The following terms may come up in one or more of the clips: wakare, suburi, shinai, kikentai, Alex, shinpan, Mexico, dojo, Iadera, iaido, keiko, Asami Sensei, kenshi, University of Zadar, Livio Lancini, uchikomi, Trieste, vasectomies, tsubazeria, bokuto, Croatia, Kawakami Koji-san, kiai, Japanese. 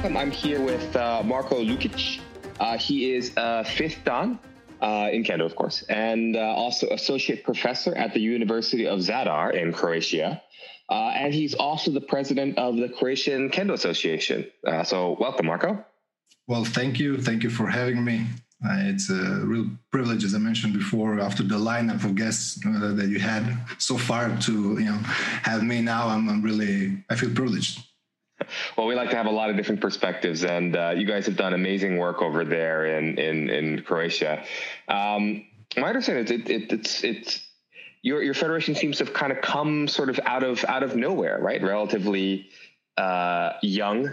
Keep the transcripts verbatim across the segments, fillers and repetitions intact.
welcome. I'm here with uh, Marko Lukić. Uh, he is uh, fifth dan uh, in Kendo, of course, and uh, also associate professor at the University of Zadar in Croatia. Uh, and he's also the president of the Croatian Kendo Association. Uh, so welcome, Marko. Well, thank you. Thank you for having me. Uh, it's a real privilege, as I mentioned before, after the lineup of guests uh, that you had so far to you know have me now. I'm, I'm really, I feel privileged. Well, we like to have a lot of different perspectives, and uh, you guys have done amazing work over there in in, in Croatia. Um, my understanding is it, it, it's it's your your federation seems to have kind of come sort of out of out of nowhere, right? Relatively uh, young.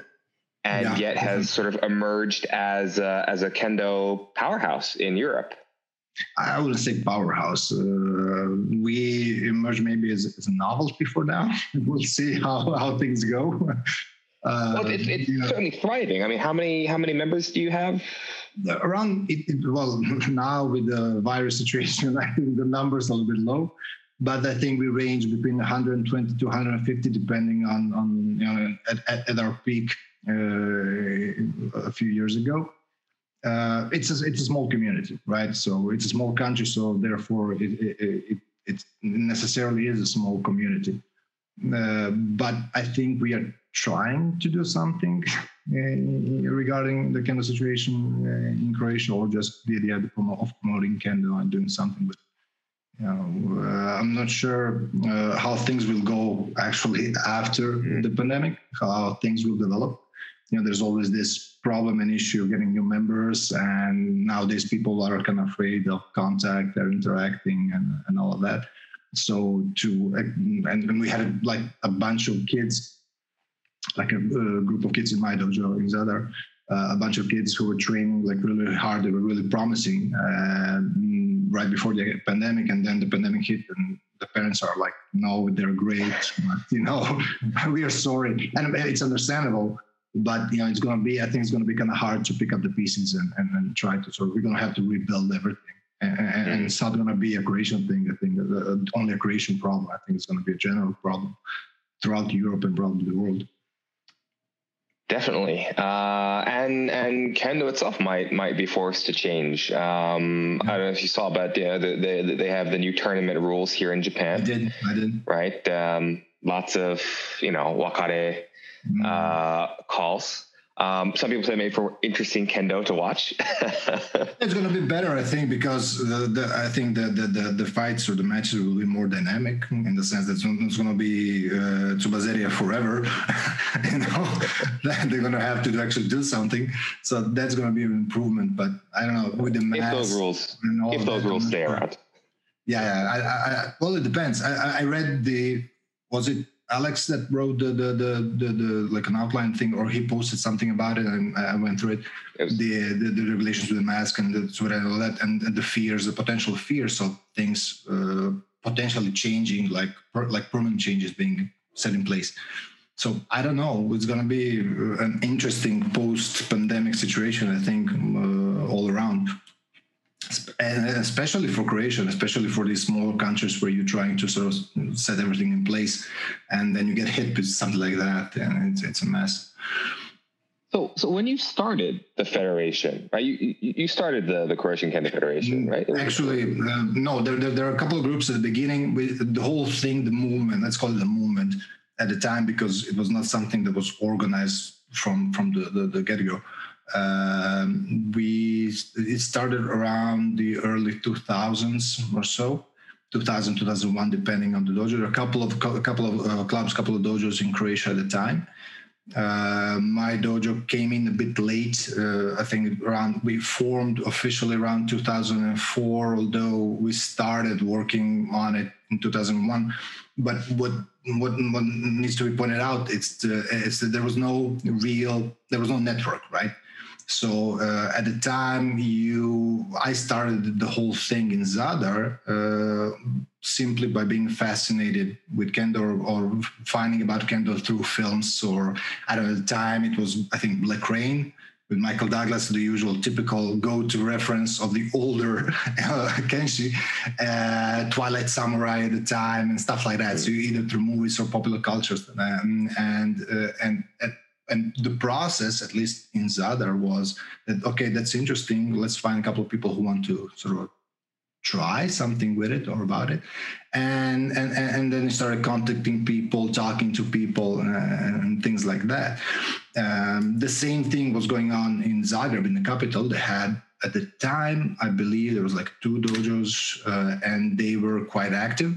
And yeah. yet has sort of emerged as a, as a Kendo powerhouse in Europe. I wouldn't say powerhouse. Uh, we emerged maybe as, as novels before now. We'll see how, how things go. Uh, well, it's it's you know, certainly thriving. I mean, how many how many members do you have? Around it, it well now with the virus situation, I think the numbers are a little bit low. But I think we range between one hundred twenty to one hundred fifty, depending on on you know at, at, at our peak. Uh, a few years ago, uh, it's a, it's a small community, right? So it's a small country, so therefore it it, it, it necessarily is a small community. Uh, but I think we are trying to do something uh, regarding the Kendo situation uh, in Croatia, or just the idea of promoting Kendo and doing something with. You know, uh, I'm not sure uh, how things will go actually after mm. the pandemic, how things will develop. You know, there's always this problem and issue of getting new members, and nowadays people are kind of afraid of contact, they're interacting and, and all of that. So to, and we had like a bunch of kids, like a, a group of kids in my dojo in Zadar, uh, a bunch of kids who were training like really hard, they were really promising uh, right before the pandemic, and then the pandemic hit and the parents are like, no, they're great, but, you know, we are sorry. And it's understandable. But, you know, it's going to be, I think it's going to be kind of hard to pick up the pieces and, and, and try to sort of, we're going to have to rebuild everything. And, and, and it's not going to be a Croatian thing. I think uh, only a Croatian problem. I think it's going to be a general problem throughout Europe and probably the world. Definitely. Uh, and and Kendo itself might might be forced to change. Um, yeah. I don't know if you saw, but you know, the, the, they have the new tournament rules here in Japan. I did. I did. Right. Um, lots of, you know, wakare. Uh, calls. Um, some people say made for interesting Kendo to watch. It's going to be better, I think, because the, the, I think the, the the the fights or the matches will be more dynamic in the sense that it's, it's going to be uh, Tsubazeria forever. You know, they're going to have to actually do something. So that's going to be an improvement. But I don't know with the mask. If those rules, and all if those that, rules stay around. Yeah, yeah. I, I, well, it depends. I, I read the was it. Alex that wrote the the, the the the like an outline thing, or he posted something about it, and I went through it. Yes. The, the the regulations with the mask and the sort of all that, and, and the fears, the potential fears of things uh, potentially changing, like per, like permanent changes being set in place. So I don't know. It's going to be an interesting post-pandemic situation, I think, uh, all around, and especially for Croatia, especially for these small countries where you're trying to sort of set everything in place, and then you get hit with something like that, and it's, it's a mess. So, so when you started the federation, right? You you started the, the Croatian Kendo Federation, right? Actually, uh, no. There, there there are a couple of groups at the beginning with the whole thing, the movement. Let's call it a movement at the time because it was not something that was organized from from the the, the get-go. Um, we it started around the early two thousands or so, two thousand, two thousand one, depending on the dojo. There are a couple of a couple of uh, clubs, couple of dojos in Croatia at the time. Uh, my dojo came in a bit late. Uh, I think around we formed officially around two thousand four, although we started working on it in two thousand one. But what What, what needs to be pointed out, it's that there was no real, there was no network, right? So uh, at the time, you, I started the whole thing in Zadar uh, simply by being fascinated with Kendo or, or finding about Kendo through films. Or at the time, it was, I think, Black Rain with Michael Douglas, the usual typical go-to reference of the older uh, Kenshi, uh, Twilight Samurai at the time and stuff like that. So you either through movies or popular cultures. Um, and uh, and at, and the process, at least in Zadar, was that, okay, that's interesting. Let's find a couple of people who want to sort of try something with it or about it. And and, and then I started contacting people, talking to people, uh, and things like that. Um, the same thing was going on in Zagreb, in the capital. They had, at the time, I believe there was like two dojos, uh, and they were quite active,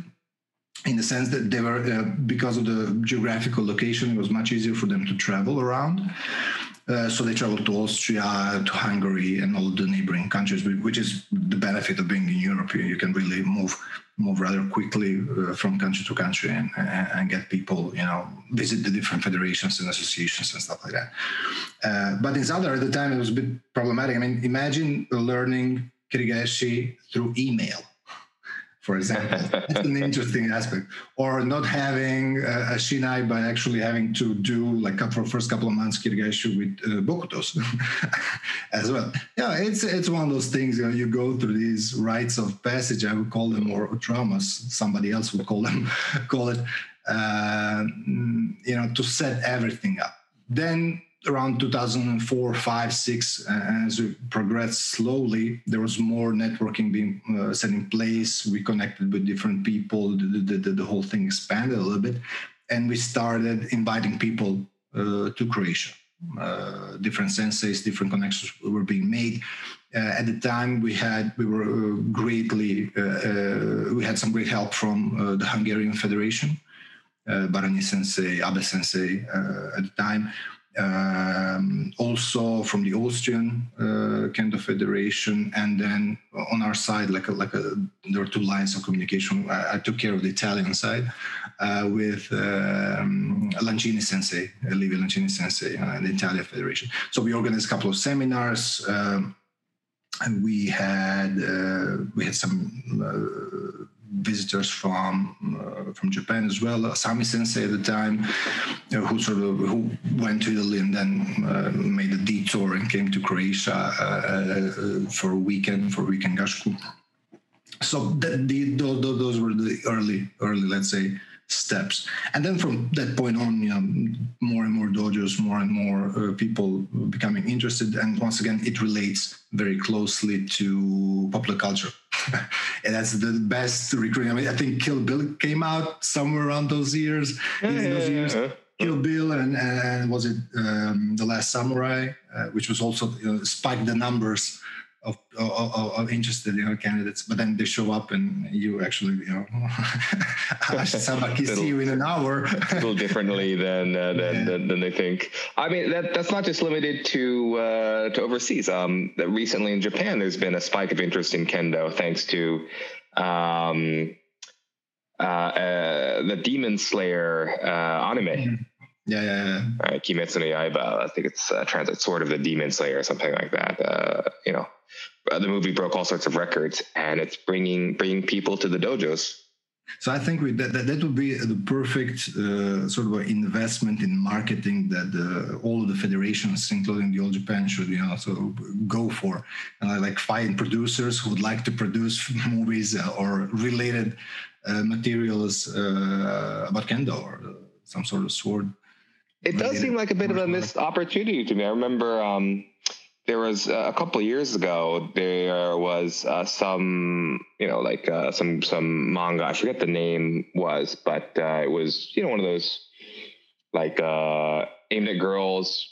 in the sense that they were, uh, because of the geographical location, it was much easier for them to travel around. Uh, so they traveled to Austria, to Hungary, and all the neighboring countries, which is the benefit of being in Europe. You can really move move rather quickly uh, from country to country and, and, and get people, you know, visit the different federations and associations and stuff like that. Uh, but in Zadar at the time, it was a bit problematic. I mean, imagine learning Kirigashi through email, for example. That's an interesting aspect. Or not having a, a shinai, but actually having to do, like, for the first couple of months, Kirigashi with uh, bokutos as well. Yeah, it's it's one of those things, you know, you go through these rites of passage, I would call them, or traumas, somebody else would call them, call it, uh, you know, to set everything up. Then around two thousand four, five, six, uh, as we progressed slowly, there was more networking being uh, set in place. We connected with different people. The, the, the whole thing expanded a little bit. And we started inviting people uh, to Croatia. Uh, different senseis, different connections were being made. Uh, at the time, we had we were uh, greatly, uh, uh, we had some great help from uh, the Hungarian Federation, uh, Barani sensei, Abe sensei uh, at the time. Um, also from the Austrian uh, Kendo Federation, and then on our side, like a, like a, there were two lines of communication. I, I took care of the Italian side uh, with um, Lancini Sensei, Livio Lancini Sensei, uh, the Italian Federation. So we organized a couple of seminars, um, and we had uh, we had some. Uh, visitors from uh, from Japan as well. Asami Sensei at the time, uh, who sort of who went to Italy and then uh, made a detour and came to Croatia uh, uh, for a weekend for weekend gasshuku. So the, the, those were the early early let's say steps. And then from that point on, you know, more and more dojos, more and more uh, people becoming interested. And once again, it relates very closely to popular culture. And that's the best recruiting. I mean, I think Kill Bill came out somewhere around those years. Yeah, yeah, those years. Yeah. Kill Bill and, and was it um, The Last Samurai, uh, which was also, you know, spiked the numbers of, of, of interested, you know, candidates. But then they show up, and you actually, you know, Ashisabaki see you in an hour. A little differently than uh, than, yeah. than than they think. I mean, that that's not just limited to uh, to overseas. Um, recently in Japan, there's been a spike of interest in Kendo thanks to um, uh, uh, the Demon Slayer uh, anime. Mm. Yeah, yeah, yeah. All right, Kimetsu no Yaiba. I think it's uh, translates Sword of the Demon Slayer or something like that. Uh, you know, the movie broke all sorts of records, and it's bringing bringing people to the dojos. So I think we, that, that that would be the perfect uh, sort of investment in marketing that the, all of the federations, including the All Japan, should, you know, sort of go for. And I like find producers who would like to produce movies or related uh, materials uh, about Kendo or some sort of sword. It does seem like a bit of a missed opportunity to me. I remember um, there was uh, a couple of years ago, there was uh, some, you know, like uh, some some manga. I forget the name was, but uh, it was, you know, one of those like uh, aimed at girls,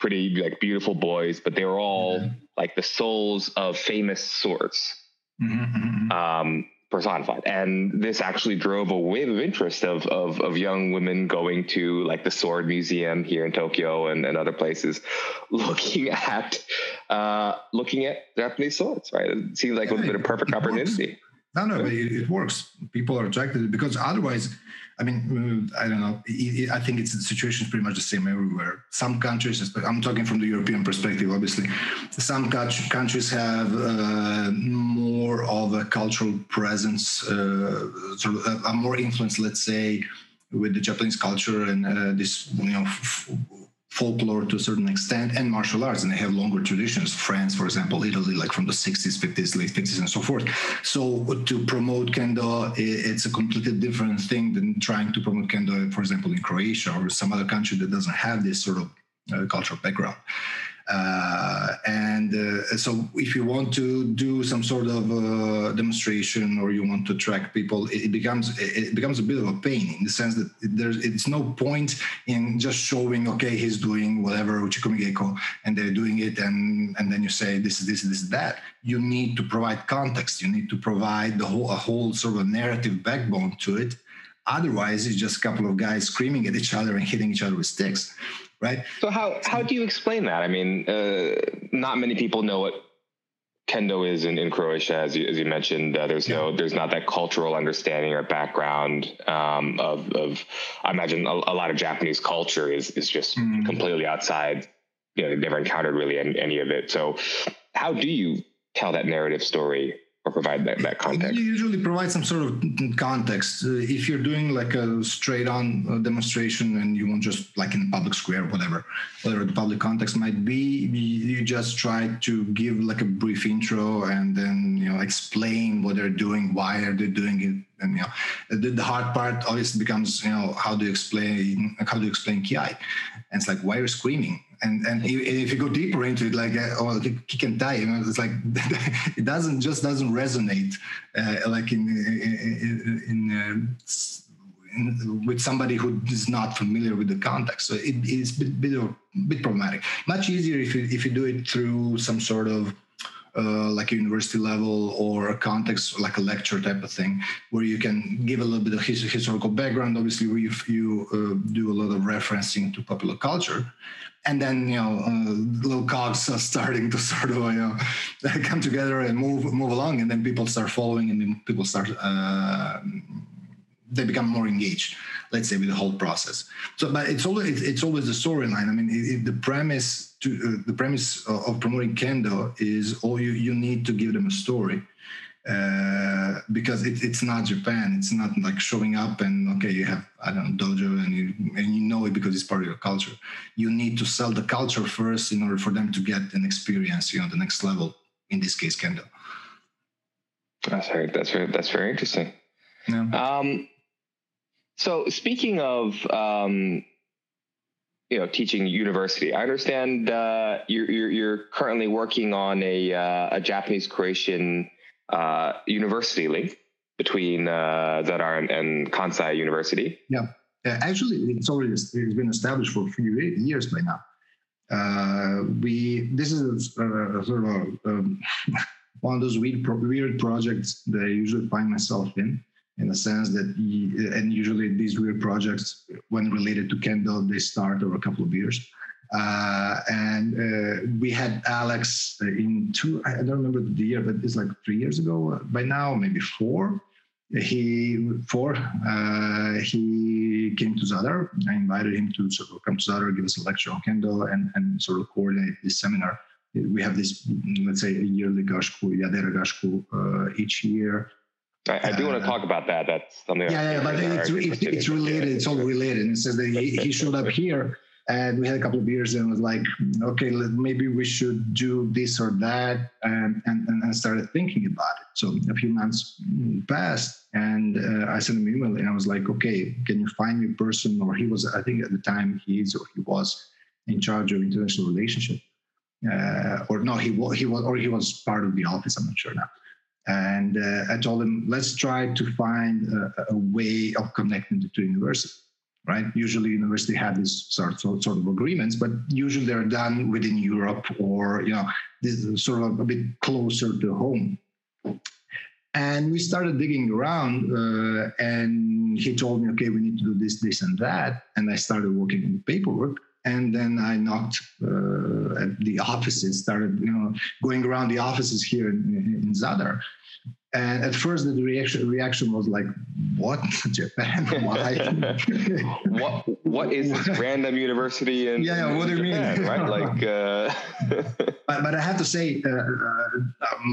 pretty like beautiful boys, but they were all mm-hmm. like the souls of famous swords mm-hmm. um, personified. And this actually drove a wave of interest of, of, of young women going to like the Sword Museum here in Tokyo and, and other places, looking at, uh, looking at Japanese swords, right? It seems like yeah, a little bit of perfect opportunity. No, no, but it, it works. People are attracted because otherwise, I mean, I don't know. It, it, I think it's the situation is pretty much the same everywhere. Some countries, I'm talking from the European perspective, obviously. Some countries have uh, more of a cultural presence, uh, sort of a more influence, let's say, with the Japanese culture and uh, this, you know, f- folklore to a certain extent, and martial arts, and they have longer traditions. France, for example, Italy, like from the sixties, fifties, late fifties, and so forth. So to promote Kendo, it's a completely different thing than trying to promote Kendo, for example, in Croatia or some other country that doesn't have this sort of uh, cultural background. Uh, and uh, so if you want to do some sort of uh, demonstration or you want to attract people, it becomes it becomes a bit of a pain in the sense that there's it's no point in just showing, okay, he's doing whatever uchikomi geko and they're doing it, and and then you say this is this this is that. You need to provide context. You need to provide the whole a whole sort of narrative backbone to it. Otherwise, it's just a couple of guys screaming at each other and hitting each other with sticks. Right. So how, how do you explain that? I mean, uh, not many people know what kendo is in, in Croatia, as you, as you mentioned. Uh, there's yeah. no there's not that cultural understanding or background um, of, of. I imagine a, a lot of Japanese culture is is just mm-hmm. completely outside. You know, they've never encountered really any, any of it. So how do you tell that narrative story? Or provide that, that context? You usually provide some sort of context. Uh, if you're doing like a straight-on uh, demonstration and you want just like in the public square, whatever, whatever the public context might be, you just try to give like a brief intro and then, you know, explain what they're doing, why are they doing it, and, you know, the, the hard part obviously becomes, you know, how do you explain how do you explain kiai? And it's like, why are you screaming? And and if you go deeper into it, like oh, kikentai, you know, it's like it doesn't just doesn't resonate uh, like in in, in, uh, in with somebody who is not familiar with the context. So it is a bit, bit bit problematic. Much easier if you if you do it through some sort of uh, like a university level or a context like a lecture type of thing, where you can give a little bit of his, historical background. Obviously, where you you uh, do a lot of referencing to popular culture. And then, you know, uh, little cogs are starting to sort of, you know, come together and move move along. And then people start following and then people start, uh, they become more engaged, let's say, with the whole process. So, but it's always, it's always the storyline. I mean, it, it, the premise to uh, the premise of promoting kendo is all you, you need to give them a story. Uh, because it, it's not Japan. It's not like showing up and, okay, you have, I don't know, dojo and you, and you know it because it's part of your culture. You need to sell the culture first in order for them to get an experience, you know, the next level, in this case, kendo. That's very, that's very, that's very interesting. Yeah. Um, so speaking of, um, you know, teaching university, I understand uh, you're, you're, you're currently working on a, uh, a Japanese-Croatian Uh, university link between uh, Zadar and, and Kansai University. Yeah, uh, actually, it's already it's been established for a few years by now. Uh, we this is uh, sort of um, one of those weird, weird projects that I usually find myself in, in the sense that, you, and usually these weird projects, when related to kendo, they start over a couple of years. Uh, and uh, we had Alex in two, I don't remember the year, but it's like three years ago by now, maybe four. He, four, uh, he came to Zadar. I invited him to sort of come to Zadar, give us a lecture on kendo and, and sort of coordinate this seminar. We have this, let's say, a yearly gasshuku, Zadar gasshuku, uh, each year. I, I do uh, want to talk about that. That's something. Yeah, yeah, but it's, it's, it's related. It's all related. And it says that he, he showed up here. And we had a couple of beers and was like, okay, maybe we should do this or that, and and, and started thinking about it. So a few months passed, and uh, I sent him an email, and I was like, okay, can you find me a person? Or he was, I think at the time, he is or he was in charge of international relationship, uh, or no, he was he was or he was part of the office. I'm not sure now. And uh, I told him, let's try to find a, a way of connecting the two universities. Right. Usually, university have these sort sort of agreements, but usually they're done within Europe or, you know, this is sort of a bit closer to home. And we started digging around, uh, and he told me, okay, we need to do this, this, and that. And I started working on the paperwork, and then I knocked uh, at the offices, started, you know, going around the offices here in, in Zadar. And at first, the reaction reaction was like, "What, Japan? Why? what? What is this random university?" In, yeah, yeah, what do you mean? Right? Like, uh... but, but I have to say, uh, uh,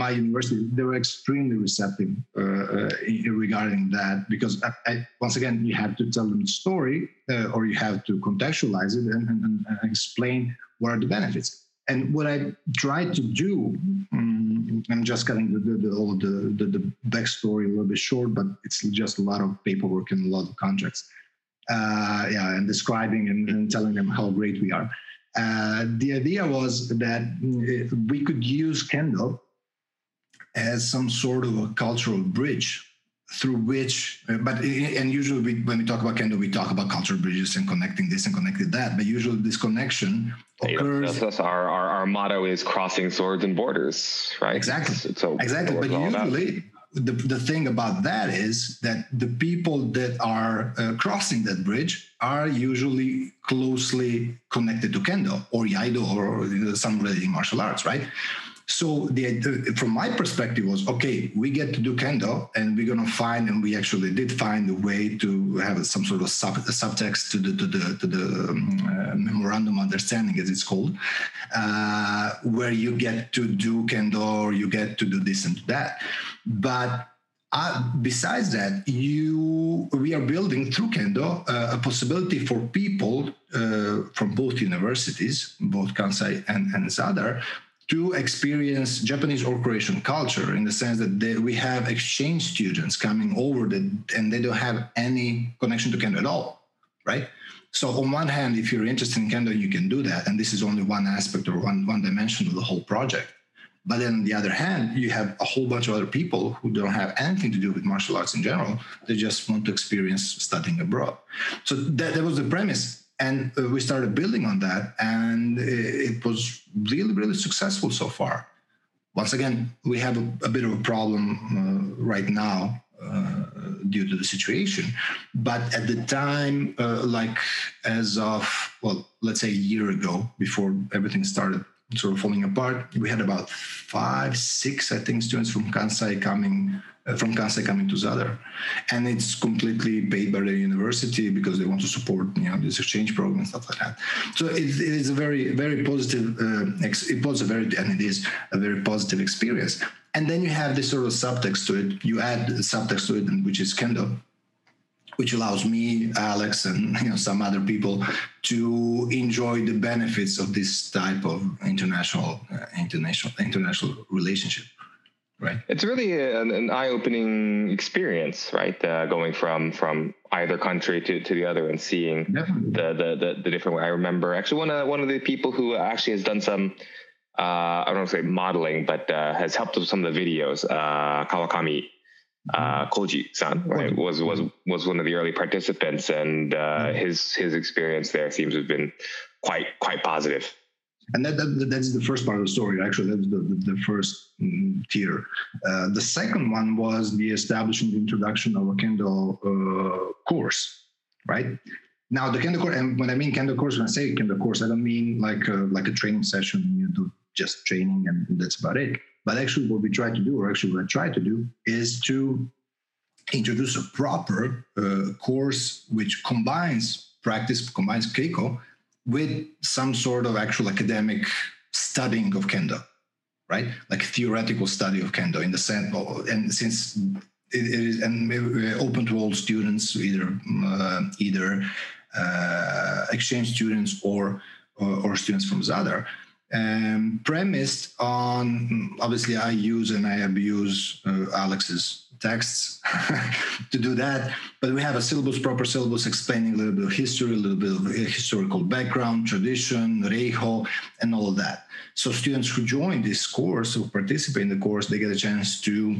my university, they were extremely receptive uh, uh, regarding that, because I, I, once again, you have to tell them the story, uh, or you have to contextualize it and, and, and explain what are the benefits. And what I tried to do, um, I'm just cutting the, the, the, all the, the, the backstory a little bit short, but it's just a lot of paperwork and a lot of contracts. Uh, yeah, and describing and, and telling them how great we are. Uh, the idea was that we could use Kendo as some sort of a cultural bridge through which, but and usually we, when we talk about Kendo, we talk about cultural bridges and connecting this and connecting that. But usually this connection occurs. That's, that's our, our our motto is crossing swords and borders, right? Exactly. So exactly. But usually the the thing about that is that the people that are uh, crossing that bridge are usually closely connected to Kendo or iaido or you know, some related martial arts, right? So the, from my perspective was, okay, we get to do Kendo and we're going to find, and we actually did find a way to have some sort of sub, subtext to the, to the, to the um, uh, memorandum understanding, as it's called, uh, where you get to do Kendo or you get to do this and that. But uh, besides that, you we are building through Kendo uh, a possibility for people uh, from both universities, both Kansai and, and Zadar, to experience Japanese or Croatian culture in the sense that they, we have exchange students coming over that, and they don't have any connection to Kendo at all, right? So on one hand, if you're interested in Kendo, you can do that. And this is only one aspect or one, one dimension of the whole project. But then on the other hand, you have a whole bunch of other people who don't have anything to do with martial arts in general. They just want to experience studying abroad. So that, that was the premise. And uh, we started building on that, and it, it was really, really successful so far. Once again, we have a, a bit of a problem uh, right now uh, due to the situation. But at the time, uh, like as of, well, let's say a year ago, before everything started sort of falling apart, we had about five, six, I think, students from Kansai coming from Kansai coming to Zadar. And it's completely paid by the university because they want to support, you know, this exchange program and stuff like that. So it, it is a very, very positive, uh, ex- it was a very, and it is a very positive experience. And then you have this sort of subtext to it. You add subtext to it, which is Kendo, which allows me, Alex, and you know, some other people to enjoy the benefits of this type of international, uh, international, international relationship. Right. It's really an, an eye-opening experience, right? Uh, going from, from either country to, to the other and seeing the, the, the, the different way. I remember actually one of one of the people who actually has done some, uh, I don't want to say modeling, but uh, has helped with some of the videos. Uh, Kawakami uh, Koji-san, right? was was was one of the early participants, and uh, his his experience there seems to have been quite quite positive. And that, that that's the first part of the story. Actually, that's the, the, the first tier. Uh, the second one was the establishing the introduction of a Kendo uh, course, right? Now, the Kendo course, and when I mean Kendo course, when I say Kendo course, I don't mean like a, like a training session. You do just training and that's about it. But actually what we try to do, or actually what I try to do, is to introduce a proper uh, course which combines practice, combines Keiko, with some sort of actual academic studying of Kendo, right? Like theoretical study of Kendo in the sense, and since it is and open to all students, either uh, either uh, exchange students or, or or students from Zadar, um, premised on, obviously I use and I abuse uh, Alex's texts to do that, but we have a syllabus, proper syllabus, explaining a little bit of history, a little bit of historical background, tradition, reiho, and all of that. So students who join this course, who participate in the course, they get a chance to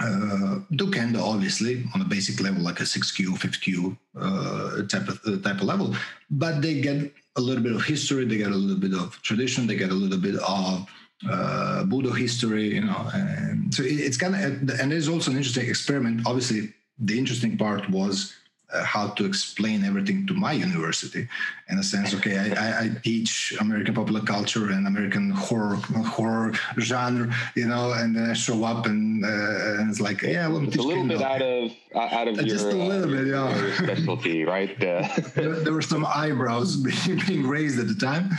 uh, do Kendo, obviously, on a basic level, like a six Q, five Q uh, type of uh, type of level, but they get a little bit of history, they get a little bit of tradition, they get a little bit of Uh, budo history, you know, and so it, it's kind of, and there's also an interesting experiment. Obviously, the interesting part was uh, how to explain everything to my university. In a sense, okay, I, I teach American popular culture and American horror horror genre, you know, and then I show up and, uh, and it's like, yeah, well, it's a little bit out of out of uh, your, just a little uh, bit, your, yeah. your specialty, right? Uh. there, there were some eyebrows being, being raised at the time,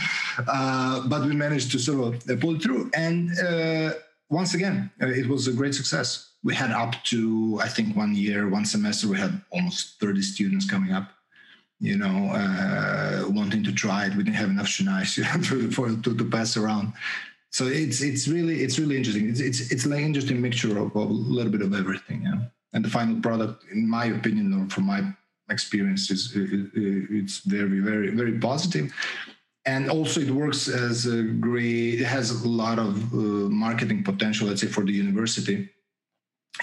uh, but we managed to sort of pull through. And uh, once again, it was a great success. We had up to, I think, one year, one semester, we had almost thirty students coming up, you know, uh, wanting to try it. We didn't have enough shinai to, to, to pass around. So it's it's really it's really interesting. It's it's it's like an interesting mixture of, of a little bit of everything. Yeah? And the final product, in my opinion, or from my experience, is it, it's very, very, very positive. And also it works as a great, it has a lot of uh, marketing potential, let's say, for the university,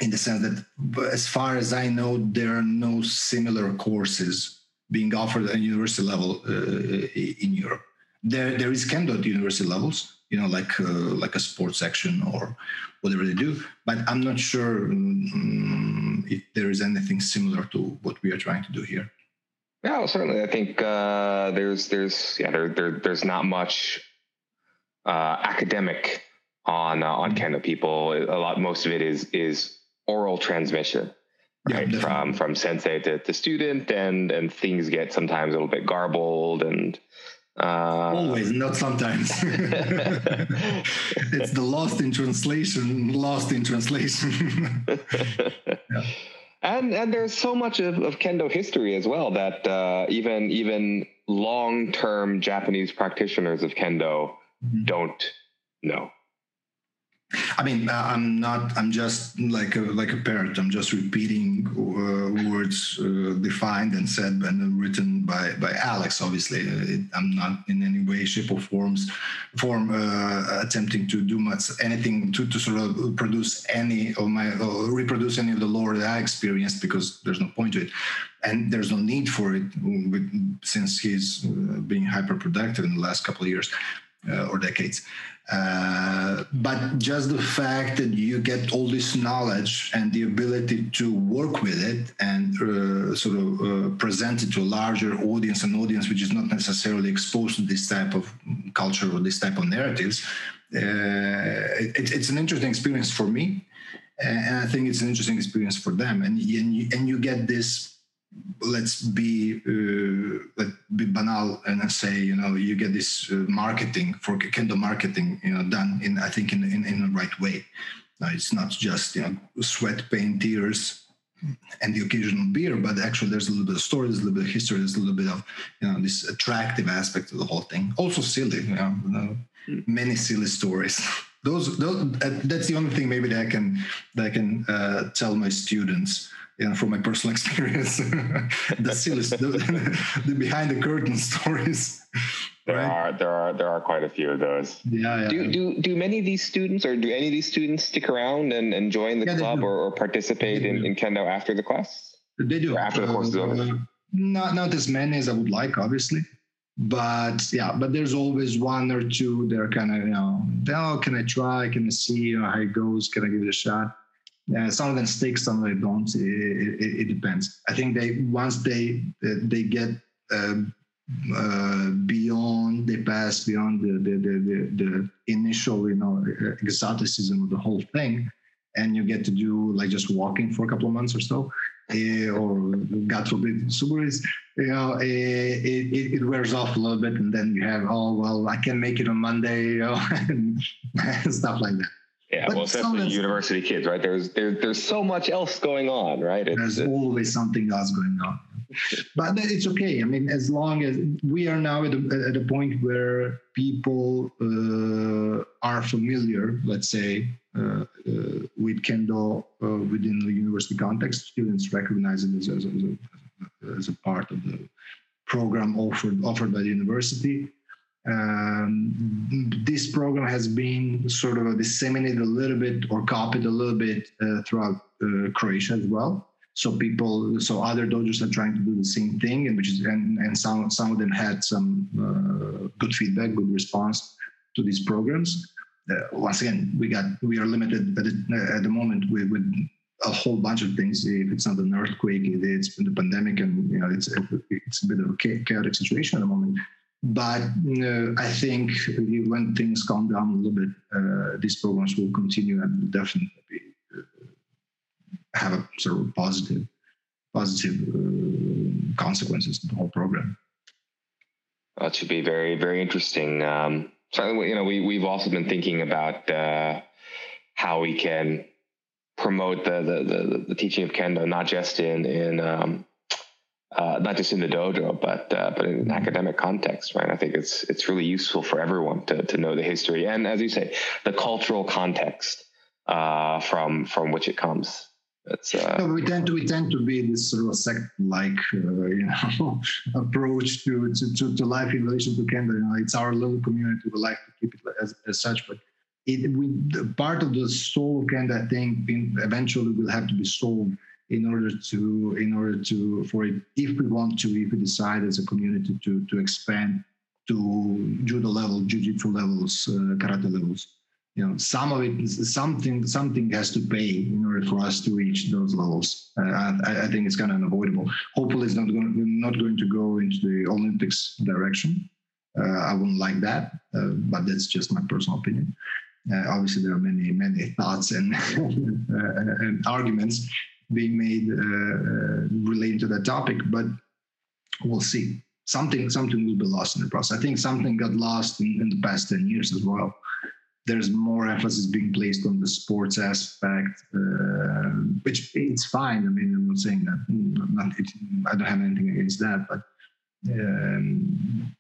in the sense that as far as I know, there are no similar courses being offered at university level uh, in Europe. There, there is Kendo at university levels, you know, like uh, like a sports section or whatever they do. But I'm not sure um, if there is anything similar to what we are trying to do here. No, certainly. I think uh, there's there's yeah there, there there's not much uh, academic on uh, on Kendo people. A lot, most of it is is oral transmission. Right, yeah, from from sensei to, to student, and and things get sometimes a little bit garbled, and uh, always, not sometimes. It's the lost in translation, lost in translation. Yeah. And and there's so much of, of Kendo history as well that uh, even even long term Japanese practitioners of Kendo mm-hmm. don't know. I mean, I'm not, I'm just like a, like a parrot. I'm just repeating uh, words uh, defined and said and written by, by Alex, obviously. It, I'm not in any way, shape or forms, form uh, attempting to do much, anything to, to sort of produce any of my, uh, reproduce any of the lore that I experienced, because there's no point to it. And there's no need for it with, since he's uh, being hyper-productive in the last couple of years. Uh, or decades. Uh, but just the fact that you get all this knowledge and the ability to work with it and uh, sort of uh, present it to a larger audience, an audience which is not necessarily exposed to this type of culture or this type of narratives, uh, it, it's an interesting experience for me. And I think it's an interesting experience for them. And, and, you, and you get this, let's be uh, let's be banal and say, you know, you get this uh, marketing for Kendo marketing, you know, done in, I think, in in, in the right way. Now, it's not just, you know, sweat, pain, tears, and the occasional beer, but actually there's a little bit of story, there's a little bit of history, there's a little bit of, you know, this attractive aspect of the whole thing. Also silly, you know, you know many silly stories. Those, those that's the only thing maybe that I can that I can uh, tell my students. You know, from my personal experience, the silly, the, the behind the curtain stories. There right? are, there are, there are quite a few of those. Yeah. yeah. Do do do many of these students, or do any of these students, stick around and, and join the yeah, club or, or participate in, in Kendo after the class? They do, or after the course is over. Uh, not not as many as I would like, obviously. But yeah, but there's always one or two that are kind of, you know, oh, can I try? Can I see, you know, how it goes? Can I give it a shot? Uh, some of them stick, some of them don't. It, it, it depends. I think they once they uh, they get uh, uh, beyond, they pass beyond the the, the the the initial, you know, exoticism of the whole thing, and you get to do like just walking for a couple of months or so, uh, or God forbid, suburis. You know, it, it it wears off a little bit, and then you have, oh well, I can make it on Monday, you know, and stuff like that. Yeah, but well, especially university kids, right? There's there, there's so much else going on, right? It's, there's it's, always something else going on. But it's okay. I mean, as long as we are now at a, at a point where people uh, are familiar, let's say, uh, uh, with Kendo uh, within the university context, students recognize it as, as, a, as a part of the program offered offered by the university. Um, this program has been sort of disseminated a little bit or copied a little bit uh, throughout uh, Croatia as well. So people, so other dojos are trying to do the same thing, and which is and, and some some of them had some uh, good feedback, good response to these programs. Uh, once again, we got we are limited at the, at the moment with, with a whole bunch of things. If it's not an earthquake, it's the pandemic, and you know it's it's a bit of a chaotic situation at the moment. But uh, I think when things calm down a little bit, uh, these programs will continue and definitely have a sort of positive, positive uh, consequences to the whole program. That should be very, very interesting. Um, certainly, you know, we we've also been thinking about uh, how we can promote the the, the the teaching of Kendo, not just in in um, Uh, not just in the dojo, but uh, but in an academic context, right? I think it's it's really useful for everyone to to know the history and, as you say, the cultural context uh, from from which it comes. That's, uh, no, we tend to we tend to be this sort of sect-like, uh, you know, approach to, to, to, to life in relation to Kendo. You know, it's our little community. We like to keep it as, as such, but it we the part of the soul of Kendo, I think, being, eventually will have to be solved in order to in order to for it, if we want to, if we decide as a community to to expand to judo level, jiu-jitsu levels, uh, karate levels. You know, some of it, something, something has to pay in order for us to reach those levels. Uh, I, I think it's kind of unavoidable. Hopefully, it's not going, we're not going to go into the Olympics direction. Uh, I wouldn't like that, uh, but that's just my personal opinion. Uh, obviously, there are many, many thoughts and, uh, and arguments being made uh, uh, related to that topic, but we'll see. Something, something will be lost in the process. I think something got lost in, in the past ten years as well. There's more emphasis being placed on the sports aspect, uh, which it's fine. I mean, I'm not saying that. Not, it, I don't have anything against that, but um,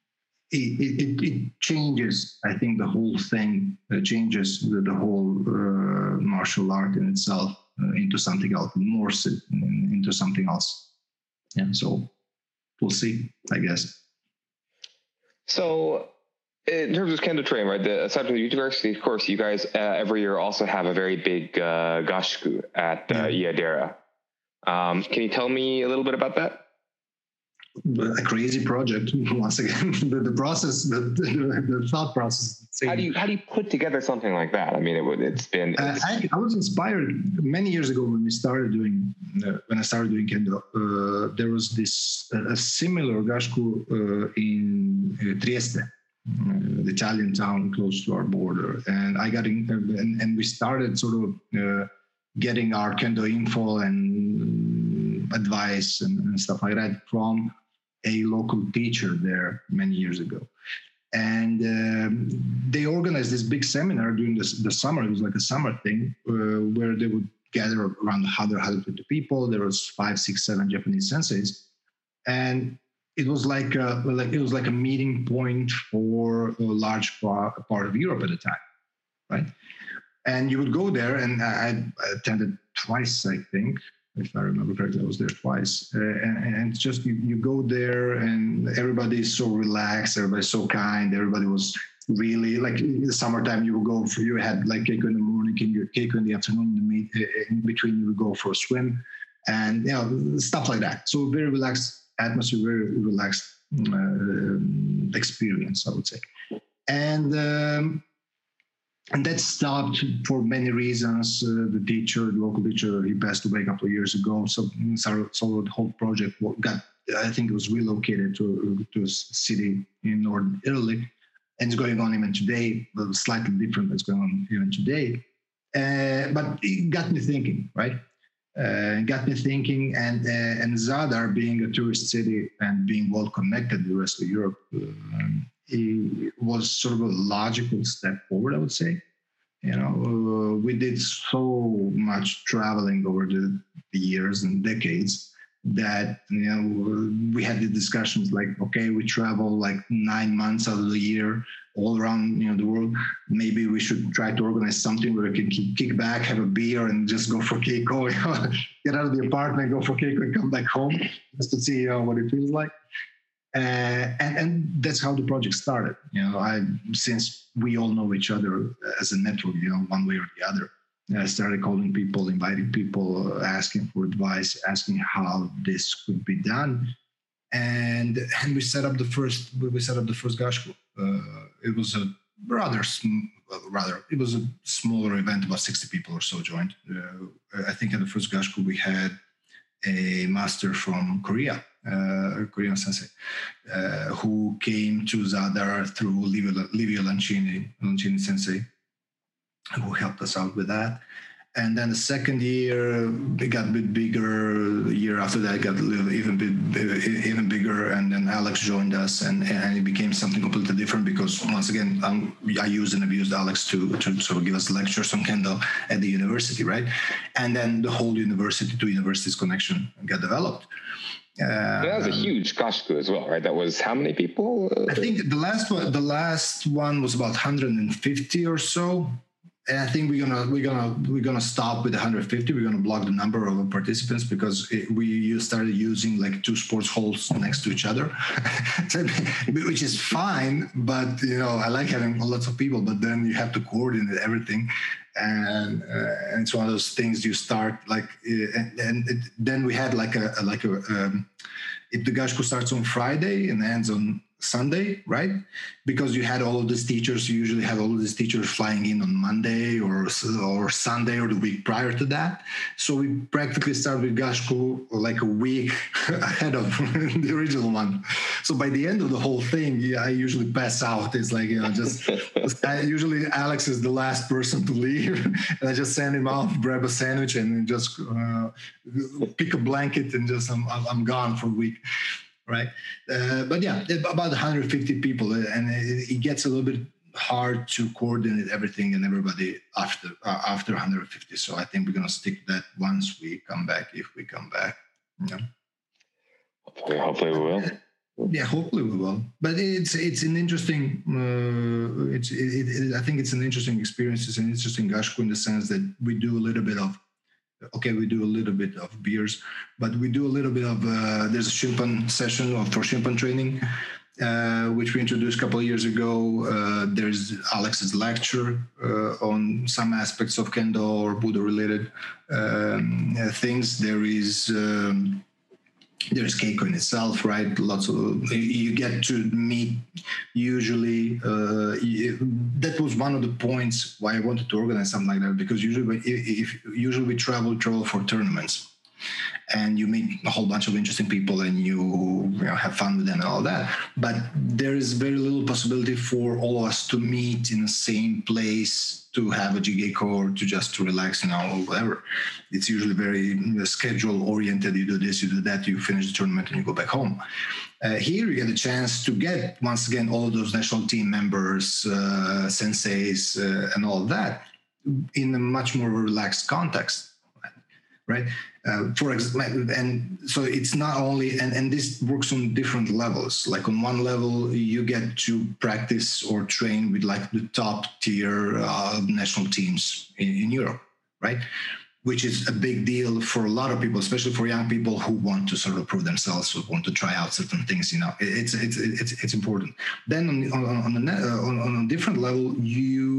it, it, it changes. I think the whole thing uh, changes the, the whole uh, martial art in itself uh, into something else, morphs it into something else. And so we'll see, I guess. So... in terms of Kendo training, right, the, aside from the university, of course, you guys uh, every year also have a very big uh, gasshuku at uh, Iadera. Um, can you tell me a little bit about that? A crazy project, once again. the, the process, the, the, the thought process. How do you how do you put together something like that? I mean, it, it's been... It's, uh, I, I was inspired many years ago when we started doing, uh, when I started doing Kendo. Uh, there was this uh, a similar gasshuku uh, in uh, Trieste. Uh, the Italian town close to our border, and I got in, uh, and, and we started sort of uh, getting our Kendo info and advice and, and stuff like that from a local teacher there many years ago. And um, they organized this big seminar during the, the summer. It was like a summer thing uh, where they would gather around one hundred, one hundred fifty people. There was five, six, seven Japanese senseis, and it was like a, like it was like a meeting point for a large part, part of Europe at the time, right? And you would go there, and I, I attended twice, I think, if I remember correctly. I was there twice, uh, and, and it's just you, you go there, and everybody's so relaxed, everybody's so kind, everybody was really like in the summertime. You would go for you had like keiko in the morning, keiko in the afternoon, in between you would go for a swim, and you know stuff like that. So very relaxed atmosphere, very relaxed uh, experience, I would say. And um, and that stopped for many reasons. Uh, the teacher, the local teacher, he passed away a couple of years ago. So, so, so the whole project got, I think it was relocated to, to a city in northern Italy. And it's going on even today, but slightly different what's going on even today. Uh, but it got me thinking, right? Uh, got me thinking, and uh, and Zadar being a tourist city and being well connected to the rest of Europe, um, it was sort of a logical step forward, I would say. You know, uh, we did so much traveling over the, the years and decades that you know we had the discussions like, okay, we travel like nine months out of the year all around you know the world. Maybe we should try to organize something where we can keep, kick back, have a beer, and just go for keiko. Get out of the apartment, go for keiko, and come back home just to see you know, what it feels like. Uh, and and that's how the project started. You know, I since we all know each other as a network, you know, one way or the other. I started calling people, inviting people, asking for advice, asking how this could be done, and and we set up the first we set up the first gasshuku. Uh, it was a rather sm- rather it was a smaller event. About sixty people or so joined. Uh, I think at the first gasshuku we had a master from Korea, uh, a Korean sensei, uh, who came to Zadar through Livio, Livio Lancini, Lancini sensei, who helped us out with that. And then the second year, it got a bit bigger. The year after that, it got a little, even bit, even bigger. And then Alex joined us, and, and it became something completely different because, once again, I'm, I used and abused Alex to, to sort of give us lectures on Kendo at the university, right? And then the whole university to universities connection got developed. Uh, that was a huge gasshuku as well, right? That was how many people? I think the last one, the last one was about one hundred fifty or so. And I think we're gonna we're gonna we're gonna stop with one hundred fifty. We're gonna block the number of participants because it, we started using like two sports halls next to each other, which is fine. But you know, I like having lots of people. But then you have to coordinate everything, and, uh, and it's one of those things you start like. And, and it, then we had like a like a. Um, it, the gasshuku starts on Friday and ends on Sunday, right? Because you had all of these teachers, you usually have all of these teachers flying in on Monday or or Sunday or the week prior to that. So we practically started with gasshuku like a week ahead of the original one. So by the end of the whole thing, yeah, I usually pass out. It's like, you know, just, I, usually Alex is the last person to leave and I just send him off, grab a sandwich and just uh, pick a blanket and just, I'm, I'm gone for a week. Right. Uh, but yeah, about one hundred fifty people, and it, it gets a little bit hard to coordinate everything and everybody after uh, after one hundred fifty. So I think we're going to stick to that once we come back, if we come back. Yeah. Hopefully, hopefully we will. Yeah, hopefully we will. But it's it's an interesting, uh, it's it, it, I think it's an interesting experience. It's an interesting gasshuku in the sense that we do a little bit of Okay, we do a little bit of beers, but we do a little bit of, uh, there's a Shinpan session for Shinpan training, uh, which we introduced a couple of years ago. Uh, there's Alex's lecture uh, on some aspects of Kendo or Buddha-related um, things. There is... Um, There's Keiko in itself, right? Lots of you get to meet. Usually, uh, that was one of the points why I wanted to organize something like that, because usually, if usually we travel travel for tournaments, and you meet a whole bunch of interesting people, and you, you know, have fun with them and all that. But there is very little possibility for all of us to meet in the same place to have a jigeiko or to just to relax, you know, or whatever. It's usually very schedule oriented. You do this, you do that, you finish the tournament and you go back home. Uh, here you get a chance to get, once again, all of those national team members, uh, senseis, uh, and all that in a much more relaxed context. Right. Uh, for example, and so it's not only, and, and this works on different levels. Like on one level, you get to practice or train with like the top tier uh, national teams in, in Europe, right? Which is a big deal for a lot of people, especially for young people who want to sort of prove themselves, who want to try out certain things. You know, it's it's it's it's important. Then on on on, the, on, on a different level, you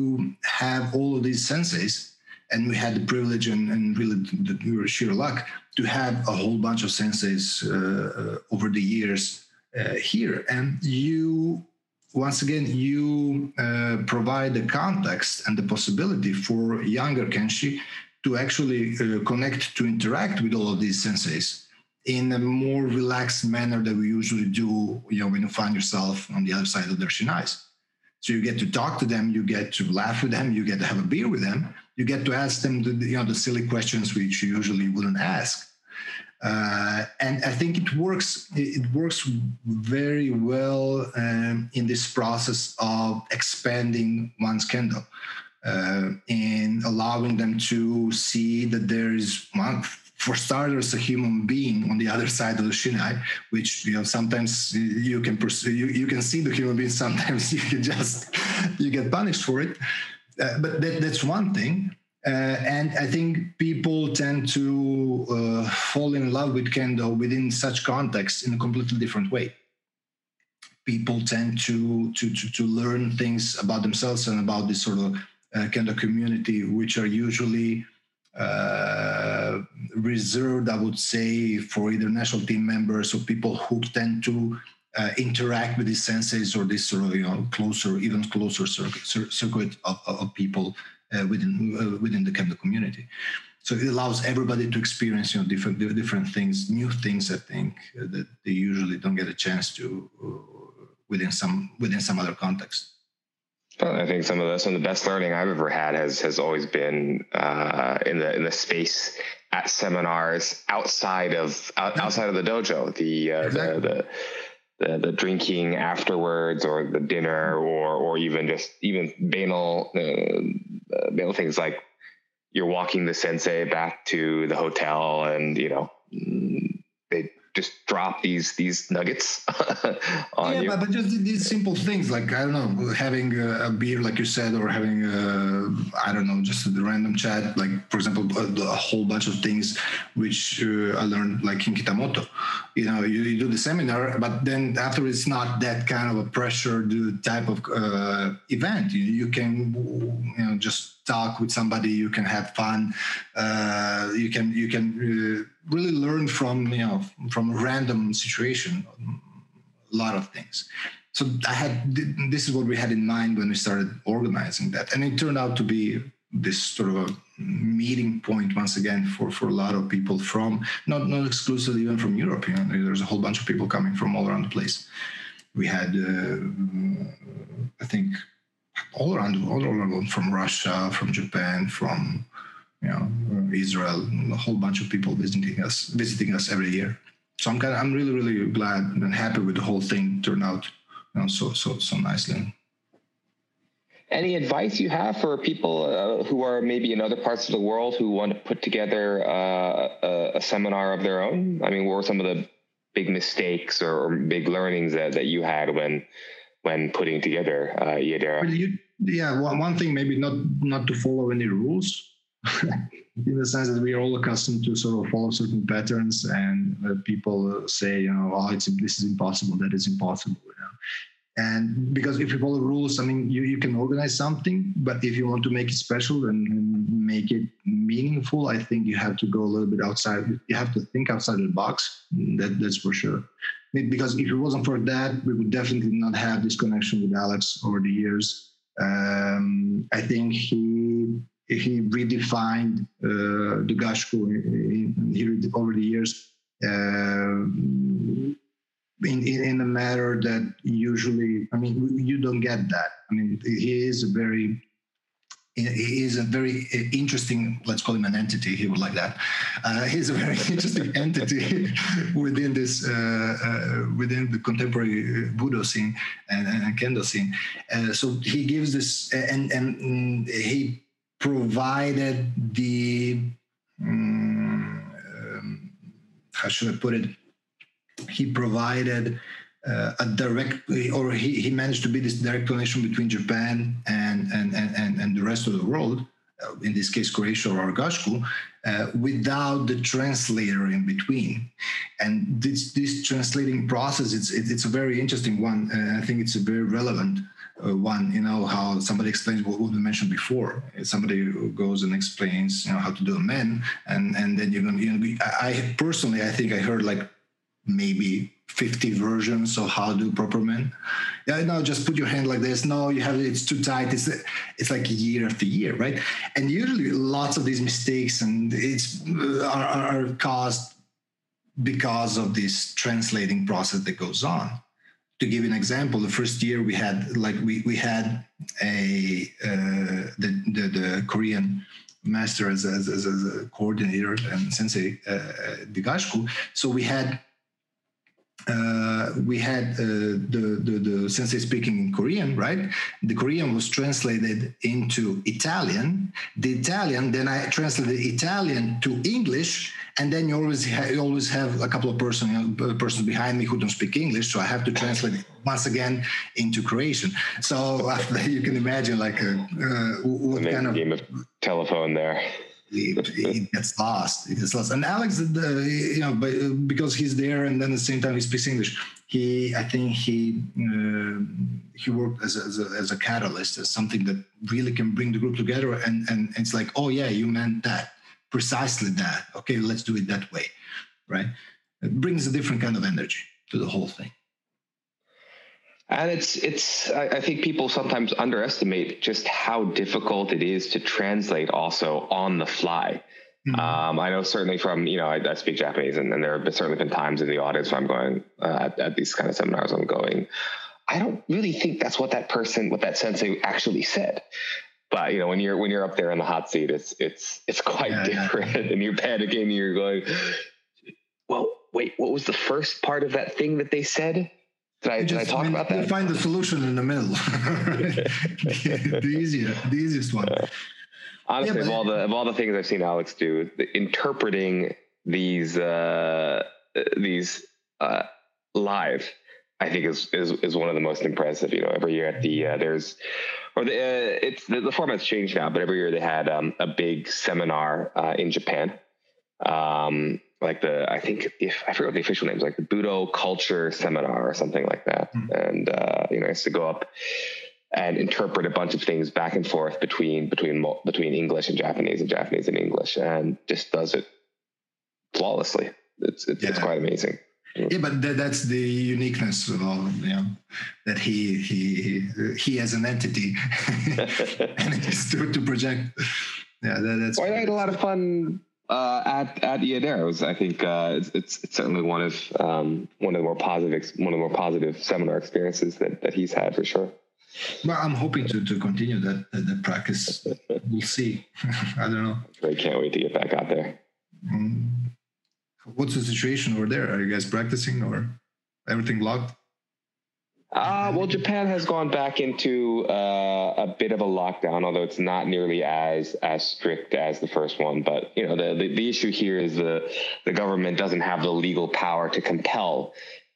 have all of these senseis. And we had the privilege and, and really the, the sheer luck to have a whole bunch of senseis uh, over the years uh, here. And you, once again, you uh, provide the context and the possibility for younger Kenshi to actually uh, connect, to interact with all of these senseis in a more relaxed manner that we usually do, you know, when you find yourself on the other side of their shinais. So you get to talk to them, you get to laugh with them, you get to have a beer with them, you get to ask them the, you know, the silly questions which you usually wouldn't ask. Uh, and I think it works it works very well um, in this process of expanding one's Kendo uh, and allowing them to see that there is one, for starters, a human being on the other side of the shinai, which, you know, sometimes you can pursue, you, you can see the human being, sometimes you can just, you get punished for it. Uh, but that, that's one thing. Uh, and I think people tend to uh, fall in love with Kendo within such context in a completely different way. People tend to, to, to, to learn things about themselves and about this sort of uh, Kendo community, which are usually... Uh, reserved, I would say, for either national team members or people who tend to uh, interact with these senseis or this sort of, you know, closer, even closer circuit, circuit of, of people uh, within uh, within the Kendo community. So it allows everybody to experience, you know, different different things, new things. I think uh, that they usually don't get a chance to uh, within some within some other context. I think some of the some of the best learning I've ever had has has always been uh, in the in the space at seminars outside of out, outside of the dojo, the, uh, exactly. the the the the drinking afterwards, or the dinner, or or even just even banal uh, banal things like you're walking the sensei back to the hotel, and you know they just drop these these nuggets on yeah, you. Yeah, but, but just these simple things, like, I don't know, having a beer, like you said, or having, a, I don't know, just a random chat, like, for example, a, a whole bunch of things which uh, I learned, like, in Kitamoto. You know, you, you do the seminar, but then after it's not that kind of a pressured type of uh, event. You, you can, you know, just talk with somebody, you can have fun, uh, you can, you can... Uh, really learn from, you know, from a random situation, a lot of things. So I had, this is what we had in mind when we started organizing that. And it turned out to be this sort of a meeting point once again for, for a lot of people from, not, not exclusively even from Europe, you know, there's a whole bunch of people coming from all around the place. We had, uh, I think, all around, all around, from Russia, from Japan, from, you know, Israel, a whole bunch of people visiting us, visiting us every year. So I'm kind of, I'm really, really glad and happy with the whole thing turned out, you know, so, so, so nicely. Any advice you have for people uh, who are maybe in other parts of the world who want to put together uh, a, a seminar of their own? I mean, what were some of the big mistakes or big learnings that, that you had when, when putting together uh, iaido? You, yeah, one, one thing, maybe not, not to follow any rules. In the sense that we are all accustomed to sort of follow certain patterns, and uh, people uh, say, you know, oh, it's, this is impossible, that is impossible. You know? And because if you follow rules, I mean, you, you can organize something, but if you want to make it special and, and make it meaningful, I think you have to go a little bit outside. You have to think outside the box. That, that's for sure. Because if it wasn't for that, we would definitely not have this connection with Alex over the years. Um, I think he... He redefined uh, the gasshuku over the years uh, in, in, in a manner that usually, I mean, you don't get that. I mean, he is a very, he is a very interesting, let's call him an entity, he would like that. Uh, he's a very interesting entity within this, uh, uh, within the contemporary budo scene and, and kendo scene. Uh, so he gives this, and, and he provided the, um, how should I put it? He provided uh, a direct, or he, he managed to be this direct connection between Japan and and and, and the rest of the world, uh, in this case, Croatia or gasshuku, uh, without the translator in between. And this, this translating process, it's, it's a very interesting one. Uh, I think it's a very relevant Uh, one, you know, how somebody explains what, what we mentioned before. Somebody goes and explains, you know, how to do a men, and, and then you're going to, you know, I, I personally, I think I heard like maybe fifty versions of how to do proper men. Yeah, no, just put your hand like this. No, you have, it's too tight. It's it's like year after year, right? And usually lots of these mistakes and it's are, are caused because of this translating process that goes on. To give an example, the first year we had like we we had a uh, the, the the Korean master as as, as a coordinator and sensei uh, the gasshuku. So we had uh, we had uh, the, the the sensei speaking in Korean, right? The Korean was translated into Italian. The Italian then I translated Italian to English. And then you always ha- you always have a couple of person, you know, persons behind me who don't speak English, so I have to translate it once again into Croatian. So after that, you can imagine like a, uh, what kind of game of telephone there. It, it gets lost. It gets lost. And Alex, uh, you know, but, uh, because he's there, and then at the same time he speaks English. He, I think he uh, he worked as a, as, a, as a catalyst, as something that really can bring the group together. And and it's like, oh yeah, you meant that. Precisely that. Okay, let's do it that way, right? It brings a different kind of energy to the whole thing. And it's, it's. I think people sometimes underestimate just how difficult it is to translate also on the fly. Mm-hmm. Um, I know certainly from, you know, I, I speak Japanese, and, and there have been, certainly been times in the audience where I'm going, uh, at, at these kind of seminars, I'm going, I don't really think that's what that person, what that sensei actually said. But you know, when you're when you're up there in the hot seat, it's it's it's quite yeah, different, yeah. And you're panicking, and you're going, "Well, wait, what was the first part of that thing that they said? Did I you did I talk find, about that?" You find the solution in the middle, the, the easiest, the easiest one. Yeah. Honestly, yeah, of all the of all the things I've seen Alex do, the, interpreting these uh, these uh, live, I think is, is is one of the most impressive. You know, every year at the uh, there's, or the uh, it's the, the format's changed now, but every year they had um, a big seminar uh, in Japan. Um, like the I think if I forget the official names, like the Budo Culture Seminar or something like that. Mm-hmm. And uh, you know, I used to go up and interpret a bunch of things back and forth between between between English and Japanese and Japanese and English, and just does it flawlessly. It's it's, yeah. it's quite amazing. Yeah, but th- that's the uniqueness of all of them, you know, that he he he as an entity manages to, to project. Yeah, that, that's. Well, I had a lot of fun uh, at at Zadar. It was, I think, uh, it's, it's it's certainly one of um, one of the more positive ex- one of the more positive seminar experiences that, that he's had for sure. Well, I'm hoping to, to continue that the, the practice. We'll see. I don't know. I can't wait to get back out there. Mm. What's the situation over there? Are you guys practicing or everything locked? Uh, well, Japan has gone back into uh, a bit of a lockdown, although it's not nearly as as strict as the first one. But, you know, the, the, the issue here is the, the government doesn't have the legal power to compel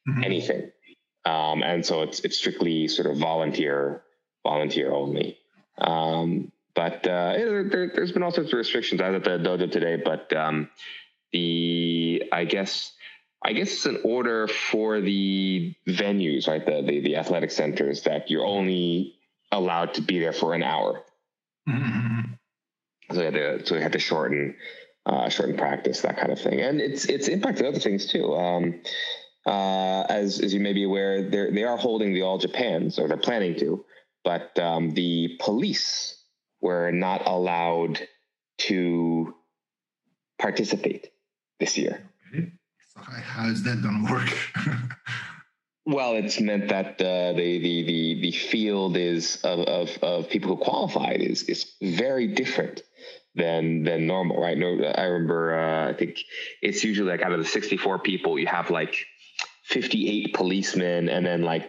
mm-hmm. anything. Um, and so it's it's strictly sort of volunteer, volunteer only. Um, but uh, there, there, there's been all sorts of restrictions. I was at the dojo today, but... Um, The I guess I guess it's an order for the venues, right? The the, the athletic centers that you're only allowed to be there for an hour. Mm-hmm. So we had to so we had to shorten uh, shorten practice, that kind of thing, and it's it's impacted other things too. Um, uh, as as you may be aware, they they are holding the All Japans, or they're planning to, but um, the police were not allowed to participate this year. Okay. So how is that going to work? Well, it's meant that uh, the, the the the field is of, of, of people who qualified is is very different than than normal, right? No, I remember. Uh, I think it's usually like out of the sixty-four people, you have like fifty-eight policemen, and then like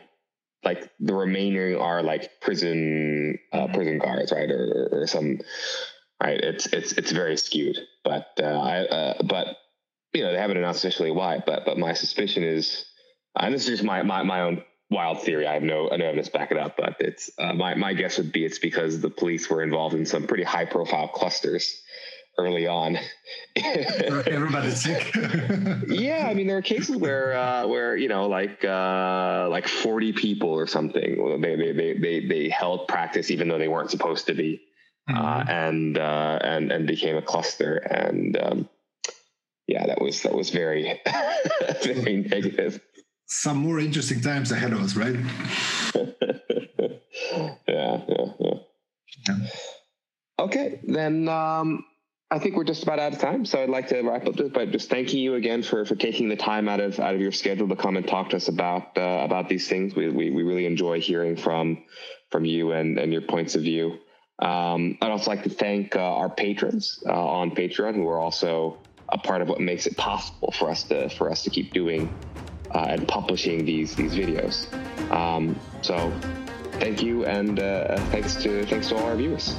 like the remaining are like prison uh, prison guards, right, or or some. Right, it's it's it's very skewed, but uh, I uh, but you know, they haven't announced officially why. But but my suspicion is, and this is just my, my, my own wild theory. I have no no evidence to back it up, but it's uh, my my guess would be it's because the police were involved in some pretty high profile clusters early on. Everybody's sick. Yeah, I mean there are cases where uh, where you know like uh, like forty people or something they they they they, they held practice even though they weren't supposed to be. Uh, and uh, and and became a cluster, and um, yeah, that was that was very very negative. Some more interesting times ahead of us, right? yeah, yeah, yeah, yeah. Okay, then um, I think we're just about out of time. So I'd like to wrap up this by just thanking you again for, for taking the time out of out of your schedule to come and talk to us about uh, about these things. We, we we really enjoy hearing from from you and, and your points of view. Um, I'd also like to thank uh, our patrons uh, on Patreon, who are also a part of what makes it possible for us to for us to keep doing uh, and publishing these these videos. Um, so, thank you, and uh, thanks to thanks to all our viewers.